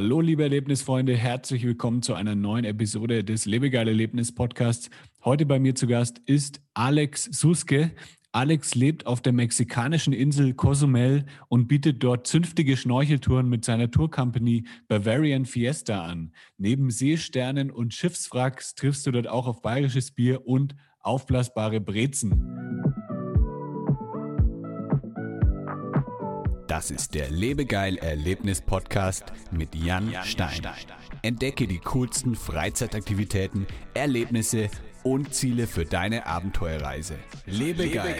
Hallo liebe Erlebnisfreunde, herzlich willkommen zu einer neuen Episode des Lebegeil-Erlebnis-Podcasts. Heute bei mir zu Gast ist Alex Suske. Alex lebt auf der mexikanischen Insel Cozumel und bietet dort zünftige Schnorcheltouren mit seiner Tour-Company Bavarian Fiesta an. Neben Seesternen und Schiffswracks triffst du dort auch auf bayerisches Bier und aufblasbare Brezen. Das ist der Lebegeil-Erlebnis-Podcast mit Jan Stein. Entdecke die coolsten Freizeitaktivitäten, Erlebnisse und Ziele für deine Abenteuerreise. Lebegeil!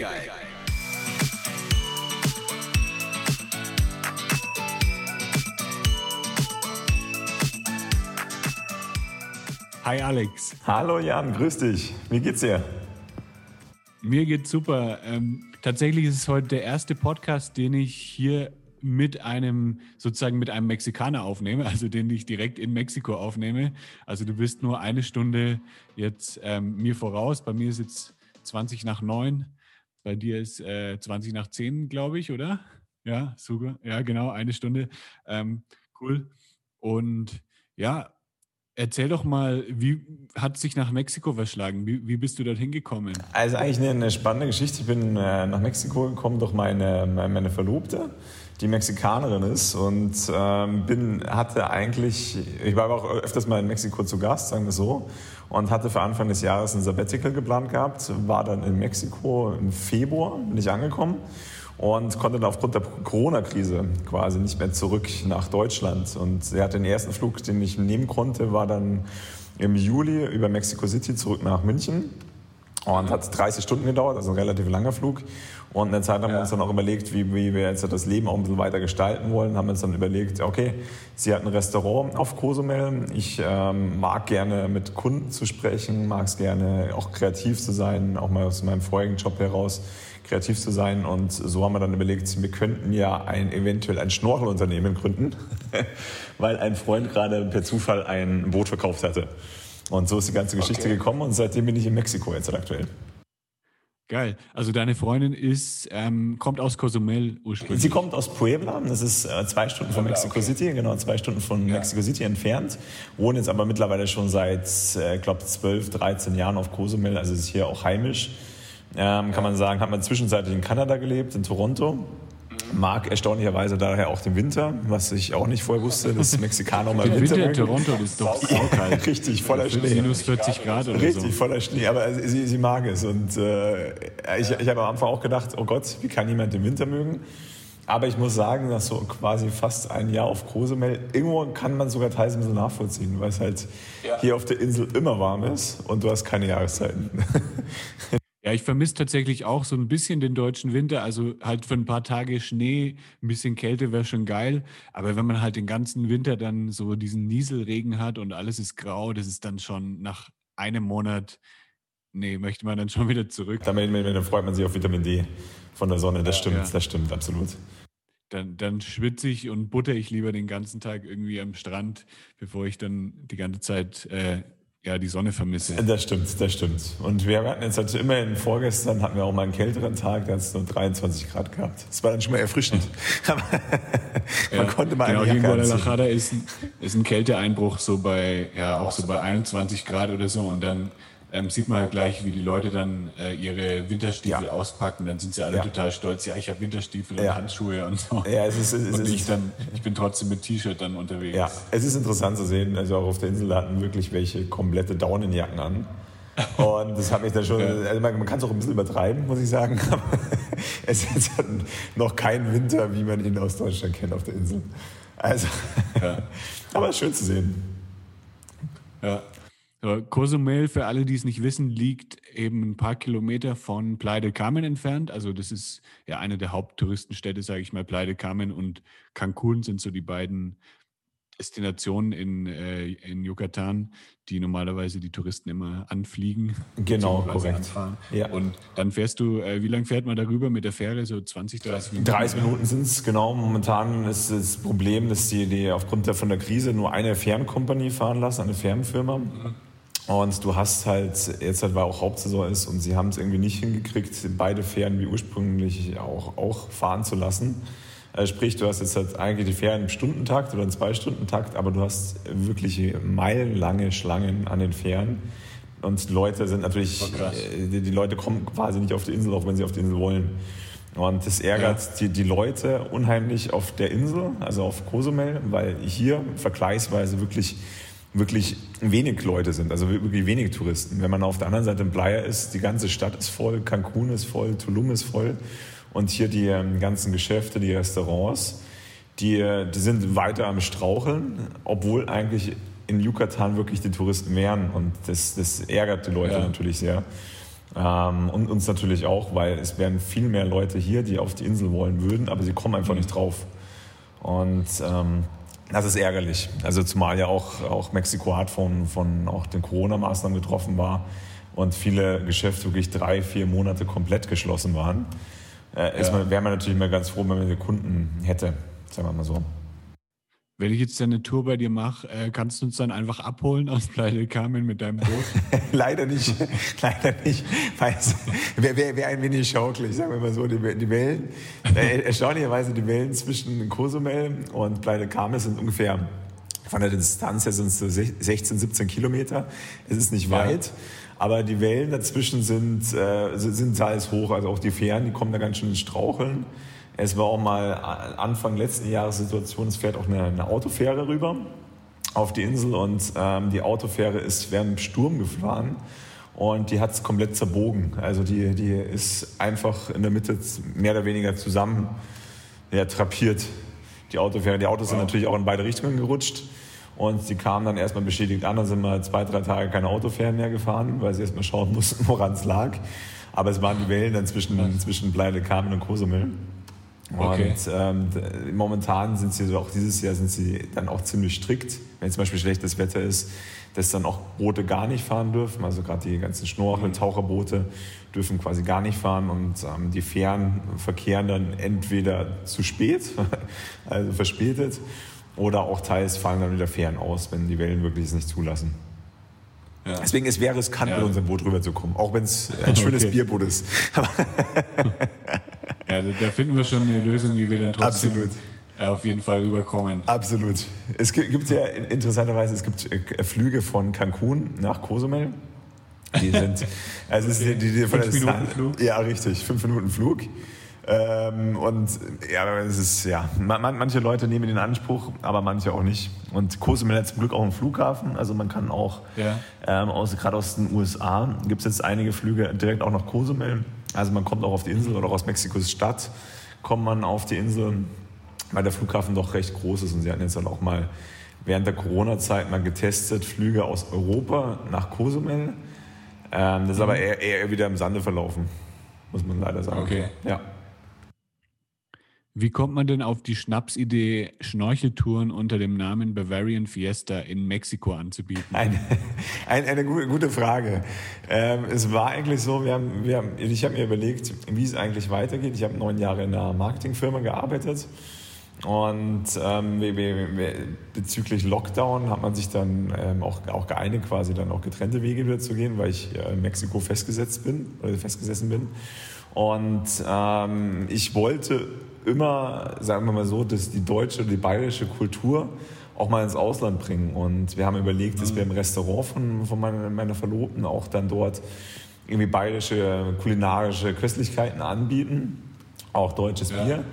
Hi Alex! Hallo Jan, grüß dich! Wie geht's dir? Mir geht's super. Tatsächlich ist es heute der erste Podcast, den ich hier mit einem Mexikaner aufnehme, also den ich direkt in Mexiko aufnehme. Also du bist nur eine Stunde jetzt mir voraus. Bei mir ist jetzt 8:20, bei dir ist 9:20, glaube ich, oder? Ja, super. Ja, genau, eine Stunde. Cool. Und ja, erzähl doch mal, wie hat es dich nach Mexiko verschlagen? Wie bist du dorthin gekommen? Also eigentlich eine spannende Geschichte. Ich bin nach Mexiko gekommen durch meine Verlobte, die Mexikanerin ist. Und ich war aber auch öfters mal in Mexiko zu Gast, sagen wir so. Und hatte für Anfang des Jahres ein Sabbatical geplant gehabt. War dann in Mexiko im Februar, bin ich angekommen. Und konnte dann aufgrund der Corona-Krise quasi nicht mehr zurück nach Deutschland. Und sie hat den ersten Flug, den ich nehmen konnte, war dann im Juli über Mexico City zurück nach München. Und hat 30 Stunden gedauert, also ein relativ langer Flug. Und in der Zeit haben wir uns dann auch überlegt, wie wir jetzt das Leben auch ein bisschen weiter gestalten wollen. Haben uns dann überlegt, okay, sie hat ein Restaurant auf Cozumel. Ich mag gerne mit Kunden zu sprechen, mag es gerne auch kreativ zu sein, auch mal aus meinem vorigen Job heraus kreativ zu sein. Und so haben wir dann überlegt, wir könnten ja eventuell ein Schnorchelunternehmen gründen, weil ein Freund gerade per Zufall ein Boot verkauft hatte. Und so ist die ganze Geschichte gekommen und seitdem bin ich in Mexiko jetzt aktuell. Geil. Also deine Freundin kommt aus Cozumel ursprünglich. Sie kommt aus Puebla, das ist 2 Stunden von Mexiko City, genau, 2 Stunden von Mexico City entfernt. Wohnt jetzt aber mittlerweile schon seit, ich glaube, 12, 13 Jahren auf Cozumel, also ist hier auch heimisch. Kann man sagen, hat man zwischenzeitlich in Kanada gelebt, in Toronto. Mag erstaunlicherweise daher auch den Winter, was ich auch nicht vorher wusste, dass Mexikaner mal Winter. Der Winter in Toronto ist doch saukalt. Richtig, voller Schnee. Minus 40 Grad oder so. Richtig, voller Schnee, aber sie mag es. Und ich habe am Anfang auch gedacht, oh Gott, wie kann jemand den Winter mögen? Aber ich muss sagen, dass so quasi fast ein Jahr auf Cozumel, irgendwo kann man sogar teils ein bisschen nachvollziehen, weil es halt hier auf der Insel immer warm ist und du hast keine Jahreszeiten. Ja, ich vermisse tatsächlich auch so ein bisschen den deutschen Winter, also halt für ein paar Tage Schnee, ein bisschen Kälte wäre schon geil, aber wenn man halt den ganzen Winter dann so diesen Nieselregen hat und alles ist grau, das ist dann schon nach einem Monat, möchte man dann schon wieder zurück. Dann freut man sich auf Vitamin D von der Sonne, das stimmt, absolut. Dann schwitze ich und butter ich lieber den ganzen Tag irgendwie am Strand, bevor ich dann die ganze Zeit... die Sonne vermisse. Das stimmt. Und wir hatten jetzt halt immerhin vorgestern, hatten wir auch mal einen kälteren Tag, da hat es nur 23 Grad gehabt. Das war dann schon mal erfrischend. Man konnte mal eine Jacke anziehen. Guadalajara ist ein Kälteeinbruch so bei 21 Grad oder so und dann sieht man halt gleich, wie die Leute dann ihre Winterstiefel auspacken. Dann sind sie alle total stolz. Ja, ich habe Winterstiefel und Handschuhe und so. Ja, ich bin trotzdem mit T-Shirt dann unterwegs. Ja, es ist interessant zu sehen. Also auch auf der Insel hatten wirklich welche komplette Daunenjacken an. Und das hat mich dann schon... Also man kann es auch ein bisschen übertreiben, muss ich sagen. Aber es ist noch kein Winter, wie man ihn aus Deutschland kennt auf der Insel. Also, aber schön zu sehen. Ja. So, Cozumel, für alle, die es nicht wissen, liegt eben ein paar Kilometer von Playa del Carmen entfernt. Also das ist ja eine der Haupttouristenstädte, sage ich mal. Playa del Carmen und Cancun sind so die beiden Destinationen in Yucatan, die normalerweise die Touristen immer anfliegen. Genau, korrekt. Ja. Und dann fährst du, wie lange fährt man darüber mit der Fähre? So 20, 30 Minuten? 30 Minuten sind es, genau. Momentan ist das Problem, dass die aufgrund von der Krise nur eine Fernkompanie fahren lassen, eine Fernfirma. Mhm. Und du hast halt, jetzt halt, weil auch Hauptsaison ist und sie haben es irgendwie nicht hingekriegt, beide Fähren wie ursprünglich auch fahren zu lassen. Sprich, du hast jetzt halt eigentlich die Fähre einen Stundentakt oder einen 2-Stunden-Takt, aber du hast wirklich meilenlange Schlangen an den Fähren. Und Leute sind natürlich, die Leute kommen quasi nicht auf die Insel, auch wenn sie auf die Insel wollen. Und das ärgert die Leute unheimlich auf der Insel, also auf Cozumel, weil hier vergleichsweise wirklich wenig Leute sind, also wirklich wenig Touristen. Wenn man auf der anderen Seite in Playa ist, die ganze Stadt ist voll, Cancun ist voll, Tulum ist voll. Und hier die ganzen Geschäfte, die Restaurants, die sind weiter am Straucheln, obwohl eigentlich in Yucatan wirklich die Touristen wären. Und das ärgert die Leute natürlich sehr. Und uns natürlich auch, weil es wären viel mehr Leute hier, die auf die Insel wollen würden, aber sie kommen einfach nicht drauf. Und das ist ärgerlich. Also zumal ja auch Mexiko hart von auch den Corona-Maßnahmen getroffen war und viele Geschäfte wirklich 3-4 Monate komplett geschlossen waren. Wäre man natürlich mal ganz froh, wenn man die Kunden hätte, sagen wir mal so. Wenn ich jetzt eine Tour bei dir mache, kannst du uns dann einfach abholen aus Playa del Carmen mit deinem Boot? Leider nicht. Wäre ein wenig schaukelig, sagen wir mal so. Die Wellen, erstaunlicherweise die Wellen zwischen Cozumel und Playa del Carmen sind ungefähr, von der Distanz her sind es so 16, 17 Kilometer. Es ist nicht weit, aber die Wellen dazwischen sind teils hoch. Also auch die Fähren, die kommen da ganz schön ins Straucheln. Es war auch mal Anfang letzten Jahres Situation, es fährt auch eine Autofähre rüber auf die Insel und die Autofähre ist während dem Sturm gefahren und die hat es komplett zerbogen. Also die ist einfach in der Mitte mehr oder weniger zusammen trapiert, die Autofähre. Die Autos sind natürlich auch in beide Richtungen gerutscht und die kamen dann erstmal beschädigt an. Dann sind wir 2-3 Tage keine Autofähren mehr gefahren, weil sie erstmal schauen mussten, woran es lag. Aber es waren die Wellen dann zwischen Playa del Carmen und Cozumel. Okay. Und momentan sind sie, auch dieses Jahr sind sie dann auch ziemlich strikt, wenn zum Beispiel schlechtes Wetter ist, dass dann auch Boote gar nicht fahren dürfen, also gerade die ganzen Schnorchel, Taucherboote dürfen quasi gar nicht fahren und die Fähren verkehren dann entweder zu spät, also verspätet, oder auch teils fallen dann wieder Fähren aus, wenn die Wellen wirklich es nicht zulassen. Ja. Deswegen, es wäre riskant, mit unserem Boot rüberzukommen, auch wenn es ein schönes Bierboot ist. Ja, da finden wir schon eine Lösung, wie wir dann trotzdem auf jeden Fall rüberkommen. Absolut. Es gibt ja interessanterweise, Flüge von Cancun nach Cozumel. Die sind, also es ist die 5 Minuten Flug. Ja, richtig, 5 Minuten Flug. Manche Leute nehmen den Anspruch, aber manche auch nicht. Und Cozumel hat zum Glück auch einen Flughafen, also man kann auch, gerade aus den USA, gibt es jetzt einige Flüge direkt auch nach Cozumel. Also man kommt auch auf die Insel oder auch aus Mexikos Stadt kommt man auf die Insel, weil der Flughafen doch recht groß ist. Und sie hatten jetzt dann auch mal während der Corona-Zeit mal getestet, Flüge aus Europa nach Cozumel. Das ist aber eher wieder im Sande verlaufen, muss man leider sagen. Okay. Ja. Wie kommt man denn auf die Schnapsidee, Schnorcheltouren unter dem Namen Bavarian Fiesta in Mexiko anzubieten? Eine gute Frage. Es war eigentlich so, ich habe mir überlegt, wie es eigentlich weitergeht. Ich habe 9 Jahre in einer Marketingfirma gearbeitet und bezüglich Lockdown hat man sich dann auch geeinigt, quasi dann auch getrennte Wege wieder zu gehen, weil ich in Mexiko festgesessen bin. Und ich wollte immer, sagen wir mal so, dass die deutsche oder die bayerische Kultur auch mal ins Ausland bringen. Und wir haben überlegt, dass wir im Restaurant von meiner Verlobten auch dann dort irgendwie bayerische kulinarische Köstlichkeiten anbieten, auch deutsches Bier.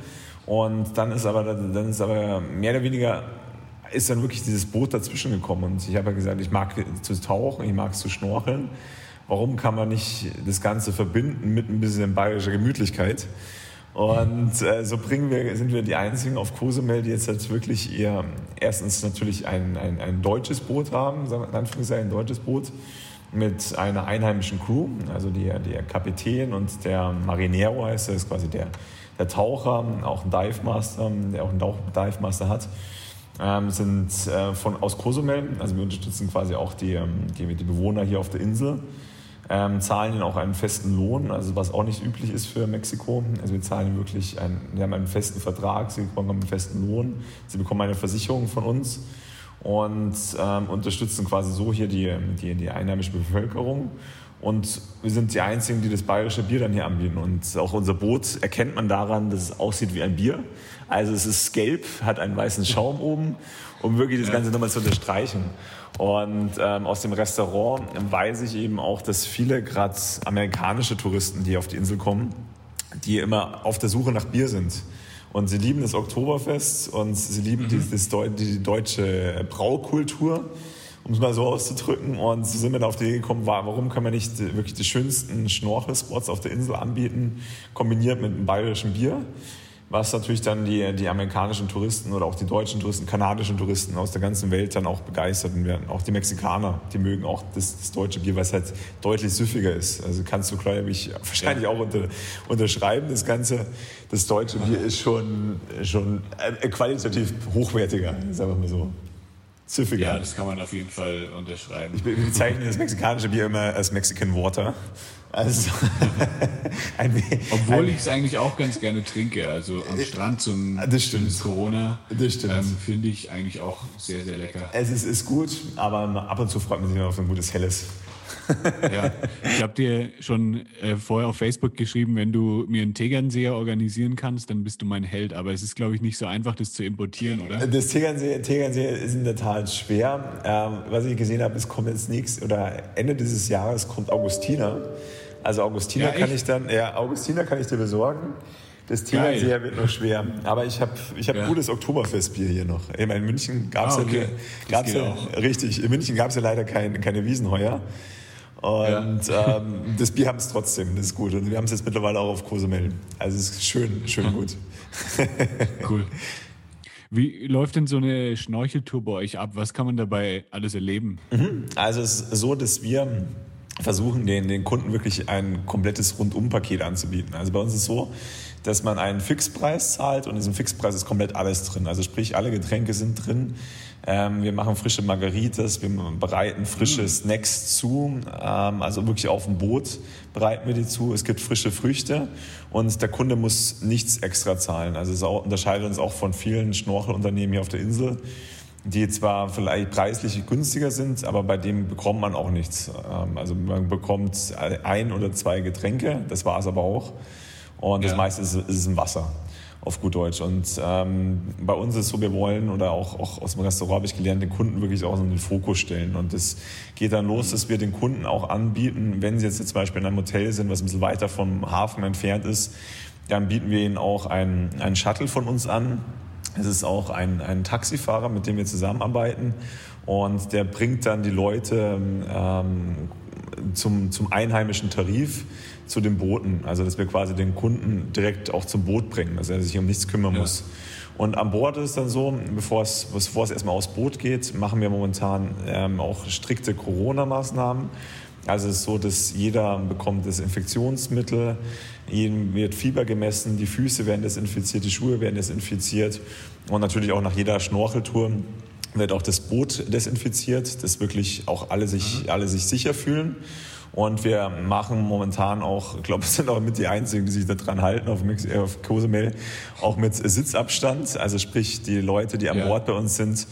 Und dann ist aber mehr oder weniger ist dann wirklich dieses Boot dazwischen gekommen. Und ich habe ja gesagt, ich mag zu tauchen, ich mag zu schnorcheln. Warum kann man nicht das Ganze verbinden mit ein bisschen bayerischer Gemütlichkeit? Und so sind wir die Einzigen auf Cozumel, die jetzt halt wirklich erstens natürlich ein deutsches Boot haben, sagen wir in Anführungszeichen ein deutsches Boot mit einer einheimischen Crew, also der Kapitän und der Marinero heißt er, ist quasi der Taucher, auch ein Dive Master, der auch einen Dive Master hat, sind aus Cozumel, also wir unterstützen quasi auch die Bewohner hier auf der Insel. Zahlen ihnen auch einen festen Lohn, also was auch nicht üblich ist für Mexiko. Also wir zahlen wirklich, wir haben einen festen Vertrag, sie bekommen einen festen Lohn, sie bekommen eine Versicherung von uns und unterstützen quasi so hier die einheimische Bevölkerung Und wir sind die Einzigen, die das bayerische Bier dann hier anbieten. Und auch unser Boot erkennt man daran, dass es aussieht wie ein Bier. Also es ist gelb, hat einen weißen Schaum oben, um wirklich das Ganze nochmal zu unterstreichen. Und aus dem Restaurant weiß ich eben auch, dass viele gerade amerikanische Touristen, die auf die Insel kommen, die immer auf der Suche nach Bier sind. Und sie lieben das Oktoberfest und sie lieben die deutsche Braukultur, um es mal so auszudrücken. Und so sind wir dann auf die Idee gekommen, warum können wir nicht wirklich die schönsten Schnorchelspots auf der Insel anbieten, kombiniert mit einem bayerischen Bier, was natürlich dann die amerikanischen Touristen oder auch die deutschen Touristen, kanadischen Touristen aus der ganzen Welt dann auch begeistert. Und wir, auch die Mexikaner, die mögen auch das deutsche Bier, weil es halt deutlich süffiger ist. Also kannst du, glaube ich, wahrscheinlich auch unterschreiben, das Ganze. Das deutsche Bier ist schon qualitativ hochwertiger, sagen wir mal so. Süffiger. Ja, das kann man auf jeden Fall unterschreiben. Ich bezeichne das mexikanische Bier immer als Mexican Water. Also, obwohl ich es eigentlich auch ganz gerne trinke, also am Strand zum Corona, finde ich eigentlich auch sehr, sehr lecker. Es ist gut, aber ab und zu freut man sich immer auf ein gutes Helles. Ja. Ich habe dir schon vorher auf Facebook geschrieben, wenn du mir einen Tegernseher organisieren kannst, dann bist du mein Held. Aber es ist, glaube ich, nicht so einfach, das zu importieren, oder? Das Tegernseher ist in der Tat schwer. Was ich gesehen habe, es kommt jetzt Ende dieses Jahres kommt Augustiner. Also Augustiner Augustiner kann ich dir besorgen. Das Tegernseher wird noch schwer. Aber ich habe gutes Oktoberfestbier hier noch. Ich meine, in München gab es ja leider keine Wiesenheuer. Und das Bier haben es trotzdem, das ist gut. Und wir haben es jetzt mittlerweile auch auf Cozumel. Also es ist schön gut. Cool. Wie läuft denn so eine Schnorcheltour bei euch ab? Was kann man dabei alles erleben? Also es ist so, dass wir versuchen, den Kunden wirklich ein komplettes Rundumpaket anzubieten. Also bei uns ist es so, dass man einen Fixpreis zahlt und in diesem Fixpreis ist komplett alles drin. Also sprich, alle Getränke sind drin. Wir machen frische Margaritas, wir bereiten frische Snacks zu, also wirklich auf dem Boot bereiten wir die zu. Es gibt frische Früchte und der Kunde muss nichts extra zahlen. Also es unterscheidet uns auch von vielen Schnorchelunternehmen hier auf der Insel, die zwar vielleicht preislich günstiger sind, aber bei dem bekommt man auch nichts. Also man bekommt ein oder zwei Getränke, das war es aber auch. Und das meiste ist im Wasser. Auf gut Deutsch. Und bei uns ist es so, wir wollen, oder auch aus dem Restaurant habe ich gelernt, den Kunden wirklich auch in den Fokus stellen. Und das geht dann los, dass wir den Kunden auch anbieten, wenn sie jetzt zum Beispiel in einem Hotel sind, was ein bisschen weiter vom Hafen entfernt ist, dann bieten wir ihnen auch einen Shuttle von uns an. Es ist auch ein Taxifahrer, mit dem wir zusammenarbeiten. Und der bringt dann die Leute zum einheimischen Tarif zu den Booten, also dass wir quasi den Kunden direkt auch zum Boot bringen, dass er sich um nichts kümmern muss. Und an Bord ist es dann so, bevor es erstmal aufs Boot geht, machen wir momentan auch strikte Corona-Maßnahmen. Also es ist so, dass jeder bekommt das Infektionsmittel, jedem wird Fieber gemessen, die Füße werden desinfiziert, die Schuhe werden desinfiziert und natürlich auch nach jeder Schnorcheltour wird auch das Boot desinfiziert, dass wirklich auch alle sich sicher fühlen. Und wir machen momentan auch, ich glaube, es sind auch mit die Einzigen, die sich daran halten, auf Cozumel, auch mit Sitzabstand. Also sprich, die Leute, die an Bord bei uns sind,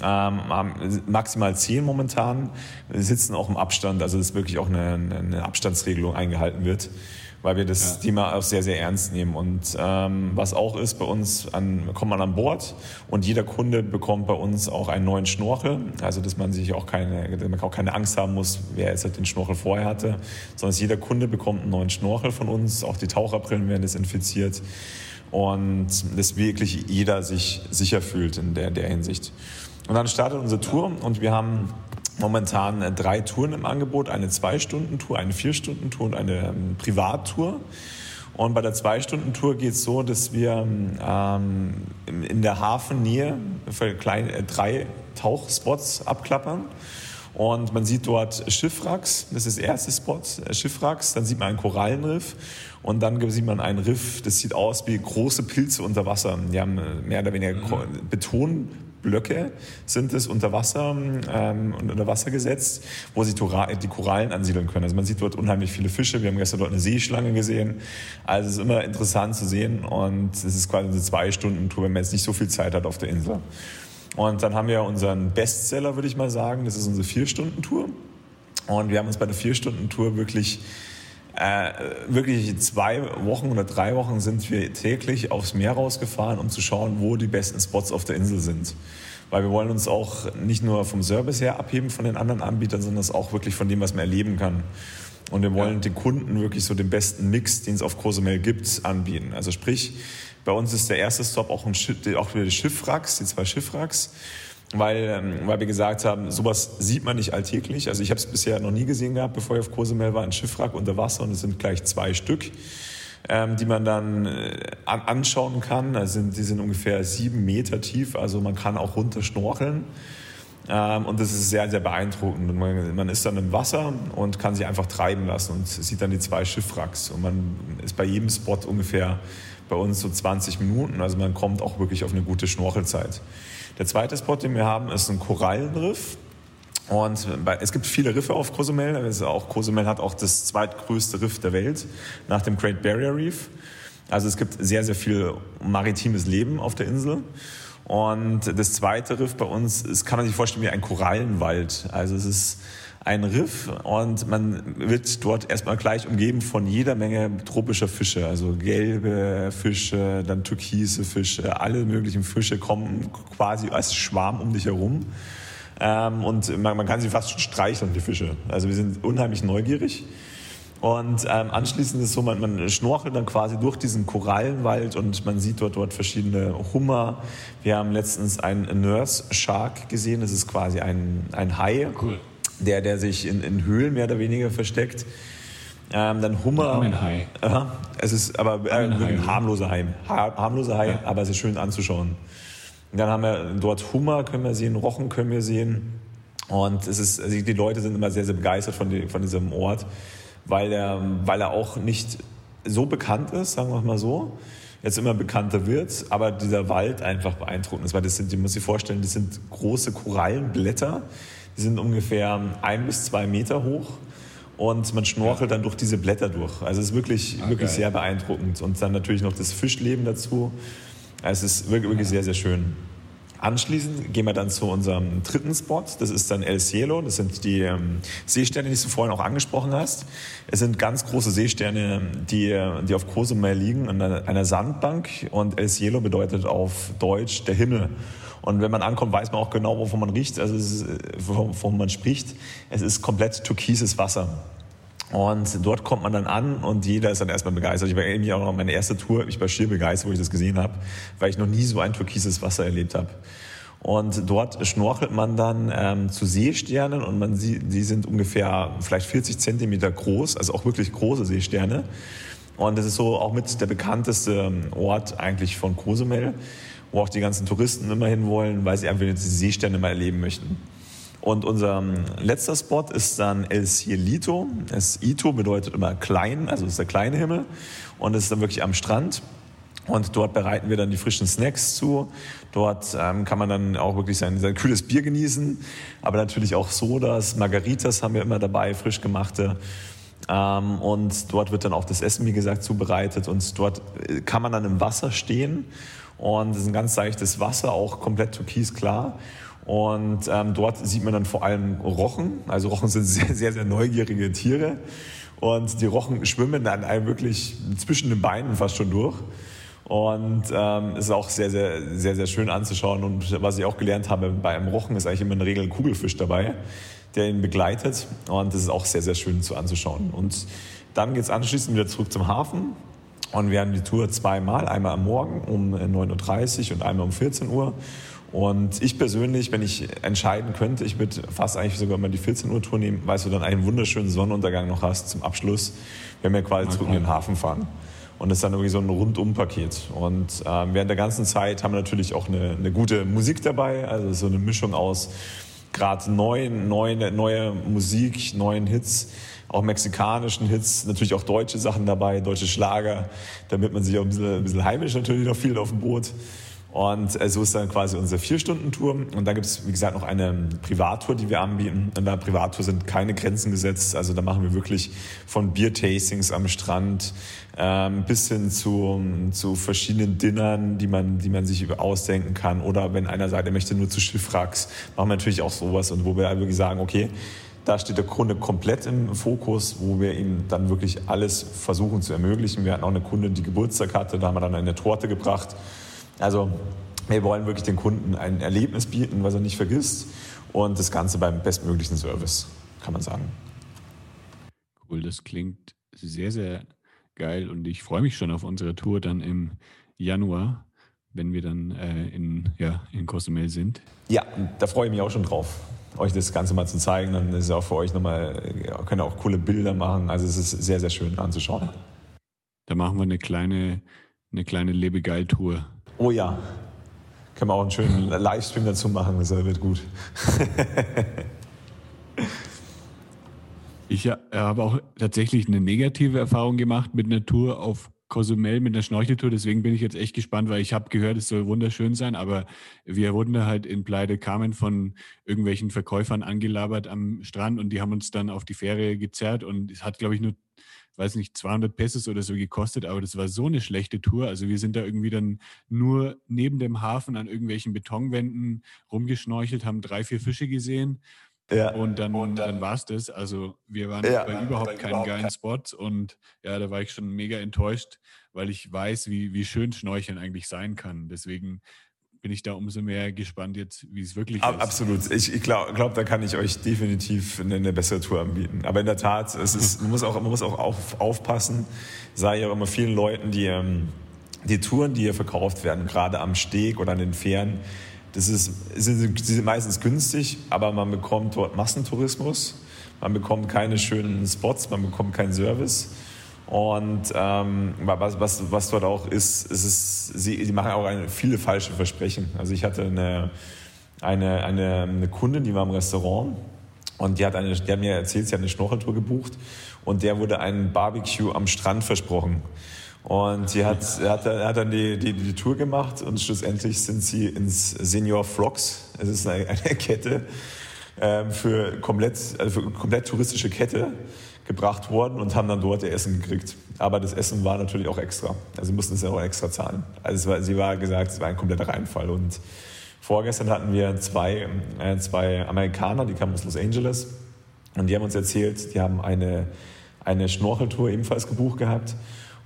haben maximal 10 momentan, sitzen auch im Abstand. Also dass wirklich auch eine Abstandsregelung eingehalten wird, weil wir das Thema auch sehr, sehr ernst nehmen. Und was auch ist, bei uns kommt man an Bord und jeder Kunde bekommt bei uns auch einen neuen Schnorchel. Also, dass man sich auch keine Angst haben muss, wer jetzt halt den Schnorchel vorher hatte, sondern jeder Kunde bekommt einen neuen Schnorchel von uns. Auch die Taucherbrillen werden desinfiziert und dass wirklich jeder sich sicher fühlt in der Hinsicht. Und dann startet unsere Tour und wir haben momentan 3 Touren im Angebot, eine 2-Stunden-Tour, eine 4-Stunden-Tour und eine Privattour. Und bei der 2-Stunden-Tour geht es so, dass wir in der Hafennähe 3 Tauchspots abklappern. Und man sieht dort Schiffwracks, das ist der erste Spot, Schiffwracks, dann sieht man einen Korallenriff und dann sieht man einen Riff, das sieht aus wie große Pilze unter Wasser. Die haben mehr oder weniger Betonblöcke sind es unter Wasser gesetzt, wo sich die Korallen ansiedeln können. Also man sieht dort unheimlich viele Fische. Wir haben gestern dort eine Seeschlange gesehen. Also es ist immer interessant zu sehen und es ist quasi eine 2-Stunden-Tour, wenn man jetzt nicht so viel Zeit hat auf der Insel. Und dann haben wir unseren Bestseller, würde ich mal sagen. Das ist unsere 4-Stunden-Tour. Und wir haben uns bei einer 4-Stunden-Tour wirklich 2 Wochen oder 3 Wochen sind wir täglich aufs Meer rausgefahren, um zu schauen, wo die besten Spots auf der Insel sind. Weil wir wollen uns auch nicht nur vom Service her abheben von den anderen Anbietern, sondern es auch wirklich von dem, was man erleben kann. Und wir wollen den Kunden wirklich so den besten Mix, den es auf Cozumel gibt, anbieten. Also sprich, bei uns ist der erste Stop auch, auch wieder die Schiffwracks, die 2 Schiffwracks. Weil wir gesagt haben, sowas sieht man nicht alltäglich. Also ich habe es bisher noch nie gesehen gehabt, bevor ich auf Cozumel war, ein Schiffwrack unter Wasser. Und es sind gleich 2 Stück, die man dann anschauen kann. Also die sind ungefähr 7 Meter tief, also man kann auch runter schnorcheln. Und das ist sehr, sehr beeindruckend. Und man ist dann im Wasser und kann sich einfach treiben lassen und sieht dann die 2 Schiffwracks. Und man ist bei jedem Spot ungefähr bei uns so 20 Minuten. Also man kommt auch wirklich auf eine gute Schnorchelzeit. Der zweite Spot, den wir haben, ist ein Korallenriff. Und es gibt viele Riffe auf Cozumel. Also auch Cozumel hat auch das zweitgrößte Riff der Welt nach dem Great Barrier Reef. Also es gibt sehr, sehr viel maritimes Leben auf der Insel. Und das zweite Riff bei uns, das kann man sich vorstellen wie ein Korallenwald. Also es ist ein Riff und man wird dort erstmal gleich umgeben von jeder Menge tropischer Fische. Also gelbe Fische, dann türkise Fische, alle möglichen Fische kommen quasi als Schwarm um dich herum. Und man kann sie fast schon streicheln, die Fische. Also wir sind unheimlich neugierig. Und anschließend ist es so, man schnorchelt dann quasi durch diesen Korallenwald und man sieht dort verschiedene Hummer. Wir haben letztens einen Nurse Shark gesehen, das ist quasi ein Hai, cool. der sich in Höhlen mehr oder weniger versteckt. Dann Hummer. Ein Hai. Es ist aber ein harmloser Hai. Harmloser Hai, ja. Aber es ist schön anzuschauen. Und dann haben wir dort Hummer, können wir sehen, Rochen können wir sehen. Und die Leute sind immer sehr, sehr begeistert von diesem Ort. Weil er auch nicht so bekannt ist, sagen wir mal so, jetzt immer bekannter wird, aber dieser Wald einfach beeindruckend ist, weil die muss sich vorstellen, das sind große Korallenblätter, die sind ungefähr 1 bis 2 Meter hoch und man schnorchelt dann durch diese Blätter durch. Also es ist wirklich sehr beeindruckend und dann natürlich noch das Fischleben dazu. Also es ist wirklich sehr, sehr schön. Anschließend gehen wir dann zu unserem dritten Spot, das ist dann El Cielo, das sind die Seesterne, die du vorhin auch angesprochen hast. Es sind ganz große Seesterne, die auf Cozumel liegen, an einer Sandbank, und El Cielo bedeutet auf Deutsch der Himmel. Und wenn man ankommt, weiß man auch genau, wovon man riecht, also wovon man spricht. Es ist komplett türkises Wasser. Und dort kommt man dann an und jeder ist dann erstmal begeistert. Ich war irgendwie auch noch meine erste Tour, ich war schier begeistert, wo ich das gesehen habe, weil ich noch nie so ein türkises Wasser erlebt habe. Und dort schnorchelt man dann zu Seesternen und man sieht, die sind ungefähr vielleicht 40 Zentimeter groß, also auch wirklich große Seesterne. Und das ist so auch mit der bekannteste Ort eigentlich von Cozumel, wo auch die ganzen Touristen immer hin wollen, weil sie einfach die Seesterne mal erleben möchten. Und unser letzter Spot ist dann El Cielito. Das Ito bedeutet immer klein, also ist der kleine Himmel. Und es ist dann wirklich am Strand. Und dort bereiten wir dann die frischen Snacks zu. Dort kann man dann auch wirklich sein kühles Bier genießen. Aber natürlich auch Sodas, Margaritas haben wir immer dabei, frisch gemachte. Und dort wird dann auch das Essen, wie gesagt, zubereitet. Und dort kann man dann im Wasser stehen. Und es ist ein ganz seichtes Wasser, auch komplett türkisklar. Und dort sieht man dann vor allem Rochen. Also Rochen sind sehr, sehr, sehr neugierige Tiere. Und die Rochen schwimmen dann einem wirklich zwischen den Beinen fast schon durch. Und es ist auch sehr, sehr, sehr, sehr schön anzuschauen. Und was ich auch gelernt habe, bei einem Rochen ist eigentlich immer in der Regel ein Kugelfisch dabei, der ihn begleitet. Und das ist auch sehr, sehr schön anzuschauen. Und dann geht es anschließend wieder zurück zum Hafen. Und wir haben die Tour zweimal, einmal am Morgen um 9:30 Uhr und einmal um 14 Uhr. Und ich persönlich, wenn ich entscheiden könnte, ich würde fast eigentlich sogar immer die 14 Uhr Tour nehmen, weil du dann einen wunderschönen Sonnenuntergang noch hast zum Abschluss, wenn wir quasi zurück in den Hafen fahren. Und das ist dann irgendwie so ein Rundum-Paket. Und während der ganzen Zeit haben wir natürlich auch eine gute Musik dabei, also so eine Mischung aus gerade neue Musik, neuen Hits, auch mexikanischen Hits, natürlich auch deutsche Sachen dabei, deutsche Schlager, damit man sich auch ein bisschen heimisch natürlich noch viel auf dem Boot. Und so ist dann quasi unsere 4-Stunden-Tour. Und da gibt es, wie gesagt, noch eine Privattour, die wir anbieten. Und bei Privattour sind keine Grenzen gesetzt. Also da machen wir wirklich von Bier-Tastings am Strand bis hin zu verschiedenen Dinnern, die man sich ausdenken kann. Oder wenn einer sagt, er möchte nur zu Schiffwracks, machen wir natürlich auch sowas. Und wo wir wirklich sagen, okay, Da steht der Kunde komplett im Fokus, wo wir ihm dann wirklich alles versuchen zu ermöglichen. Wir hatten auch eine Kundin, die Geburtstag hatte, da haben wir dann eine Torte gebracht. Also wir wollen wirklich den Kunden ein Erlebnis bieten, was er nicht vergisst, und das Ganze beim bestmöglichen Service, kann man sagen. Cool, das klingt sehr, sehr geil, und ich freue mich schon auf unsere Tour dann im Januar, wenn wir dann in Cozumel sind. Ja, da freue ich mich auch schon drauf, euch das Ganze mal zu zeigen. Dann ist es auch für euch nochmal, könnt ihr auch coole Bilder machen. Also es ist sehr, sehr schön anzuschauen. Da machen wir eine kleine Lebegeil-Tour. Oh ja, können wir auch einen schönen Livestream dazu machen, das wird gut. Ich habe auch tatsächlich eine negative Erfahrung gemacht mit einer Tour auf Cozumel, mit einer Schnorcheltour, deswegen bin ich jetzt echt gespannt, weil ich habe gehört, es soll wunderschön sein, aber wir wurden da halt in Playa del Carmen von irgendwelchen Verkäufern angelabert am Strand, und die haben uns dann auf die Fähre gezerrt, und es hat, glaube ich, nur, 200 Pesos oder so gekostet, aber das war so eine schlechte Tour. Also wir sind da irgendwie dann nur neben dem Hafen an irgendwelchen Betonwänden rumgeschnorchelt, haben 3-4 Fische gesehen. Ja. Und dann war es das. Also wir waren bei überhaupt keinen geilen Spots, und ja, da war ich schon mega enttäuscht, weil ich weiß, wie schön Schnorcheln eigentlich sein kann. Deswegen bin ich da umso mehr gespannt jetzt, wie es wirklich ist. Absolut. Ich glaube, da kann ich euch definitiv eine bessere Tour anbieten. Aber in der Tat, man muss auch aufpassen, sage ich auch immer vielen Leuten, die Touren, die hier verkauft werden, gerade am Steg oder an den Fähren, die sind meistens günstig, aber man bekommt dort Massentourismus, man bekommt keine schönen Spots, man bekommt keinen Service. Und was dort auch ist, sie machen auch viele falsche Versprechen. Also ich hatte eine Kundin, die war im Restaurant, und die hat mir erzählt, sie hat eine Schnorcheltour gebucht, und der wurde ein Barbecue am Strand versprochen. Und sie hat dann die Tour gemacht, und schlussendlich sind sie ins Senor Frogs. Es ist eine Kette für komplett touristische Kette gebracht worden, und haben dann dort ihr Essen gekriegt. Aber das Essen war natürlich auch extra. Also sie mussten es ja auch extra zahlen. Also es war ein kompletter Reinfall. Und vorgestern hatten wir zwei Amerikaner, die kamen aus Los Angeles, und die haben uns erzählt, die haben eine Schnorcheltour ebenfalls gebucht gehabt,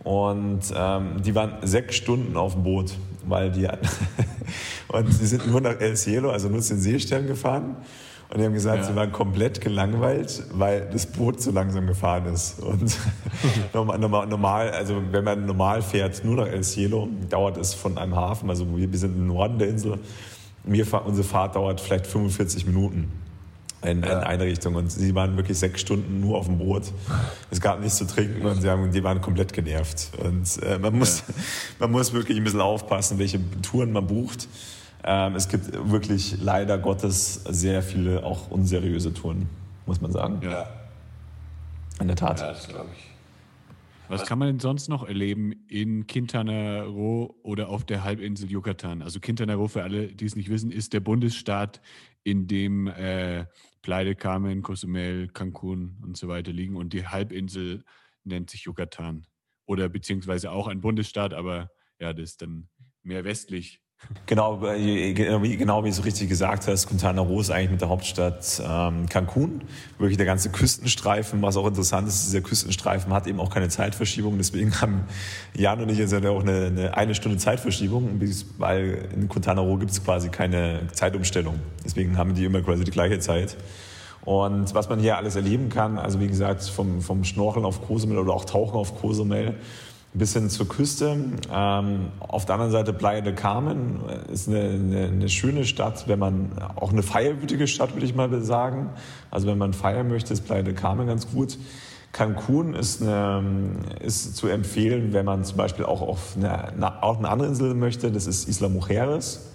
und die waren 6 Stunden auf dem Boot, weil die hatten und sie sind nur nach El Cielo, also nur zu den Seesternen gefahren. Und die haben gesagt, sie waren komplett gelangweilt, weil das Boot zu langsam gefahren ist. Und normal, also wenn man normal fährt, nur nach El Cielo, dauert es von einem Hafen, also wir sind im Norden der Insel, unsere Fahrt dauert vielleicht 45 Minuten in eine Richtung. Und sie waren wirklich 6 Stunden nur auf dem Boot. Es gab nichts zu trinken, und die waren komplett genervt. Und man muss wirklich ein bisschen aufpassen, welche Touren man bucht. Es gibt wirklich leider Gottes sehr viele auch unseriöse Touren, muss man sagen. Ja. In der Tat. Ja, das glaube ich. Was kann man denn sonst noch erleben in Quintana Roo oder auf der Halbinsel Yucatan? Also Quintana Roo, für alle, die es nicht wissen, ist der Bundesstaat, in dem Playa del Carmen, Cozumel, Cancun und so weiter liegen. Und die Halbinsel nennt sich Yucatan. Oder beziehungsweise auch ein Bundesstaat, aber ja, das ist dann mehr westlich. Genau wie du es richtig gesagt hast, Quintana Roo ist eigentlich mit der Hauptstadt Cancun. Wirklich der ganze Küstenstreifen, was auch interessant ist, dieser Küstenstreifen hat eben auch keine Zeitverschiebung. Deswegen haben Jan und ich jetzt auch eine Stunde Zeitverschiebung, weil in Quintana Roo gibt es quasi keine Zeitumstellung. Deswegen haben die immer quasi die gleiche Zeit. Und was man hier alles erleben kann, also wie gesagt, vom Schnorcheln auf Cozumel oder auch Tauchen auf Cozumel, bis hin zur Küste. Auf der anderen Seite Playa del Carmen ist eine schöne Stadt, wenn man auch eine feierwütige Stadt, würde ich mal sagen. Also wenn man feiern möchte, ist Playa del Carmen ganz gut. Cancun ist zu empfehlen, wenn man zum Beispiel auch auf eine andere Insel möchte. Das ist Isla Mujeres.